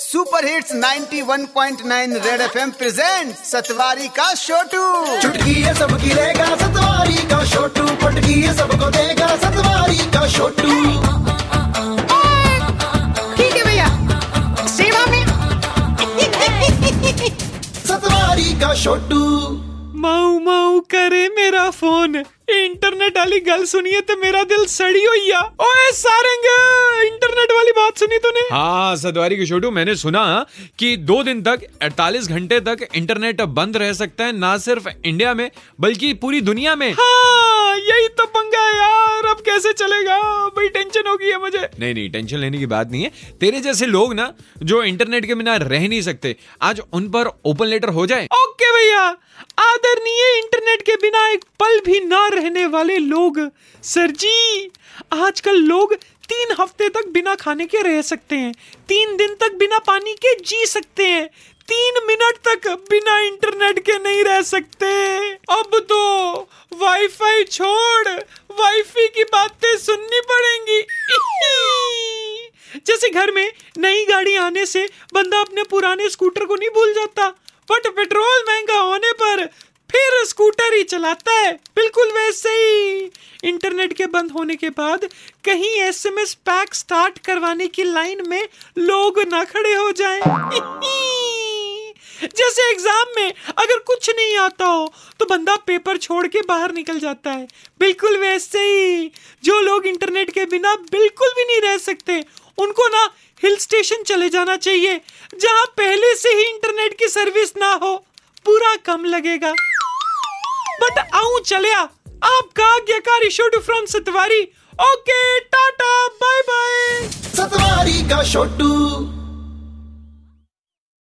Super hits 91.9 red FM present Satwari का शोटू। चुटकी है सबकी रहेगा सतवारी का शोटू, पटकी है सबको देगा सतवारी का शोटू। ठीक है भैया, सेवा में सतवारी का शोटू। माऊ माऊ करे मेरा फोन, इंटरनेट वाली गल सुनिए तो मेरा दिल सड़ी होइया। ओए सारंग, इंटरनेट वाली बात सुनी तूने? हाँ सतवारी के छोटू, मैंने सुना कि 2 दिन तक 48 घंटे तक इंटरनेट बंद रह सकता है, ना सिर्फ इंडिया में बल्कि पूरी दुनिया में। हाँ, यही तो पंगा है यार, अब कैसे चलेगा? बड़ी टेंशन हो गई है मुझे। नहीं, टेंशन लेने की बात नहीं है। तेरे जैसे लोग ना जो इंटरनेट के बिना रह नहीं सकते, आज उन पर ओपन लेटर हो जाए। ओके भैया। आदरणीय इंटरनेट के बिना एक पल भी ना रहने वाले लोग, सर जी आजकल लोग 3 हफ्ते तक बिना खाने के रह सकते हैं, 3 दिन तक बिना पानी के जी सकते हैं, 3 मिनट तक बिना इंटरनेट के नहीं रह सकते। अब तो वाईफाई छोड़ वाईफाई की बातें सुननी पड़ेंगी। जैसे घर में नई गाड़ी आने से बंदा अपने पुराने स्कूटर को नहीं भूल जाता, बट पेट्रोल महंगा होने पर फिर स्कूटर ही चलाता है। बिल्कुल वैसे ही इंटरनेट के बंद होने के बाद कहीं एसएमएस पैक स्टार्ट करवाने की लाइन में लोग ना खड़े हो जाएं। जैसे एग्जाम में अगर कुछ नहीं आता हो तो बंदा पेपर छोड़ के बाहर निकल जाता है, बिल्कुल वैसे ही जो लोग इंटरनेट के बिना बिल्कुल भी नहीं रह सकते, उनको ना हिल स्टेशन चले जाना चाहिए, जहां पहले से ही इंटरनेट की सर्विस ना हो। पूरा कम लगेगा। बट आऊ चलिया, आपका आज्ञाकारी Shotu from Satwari. Okay, tata bye bye Satwari का शोटू।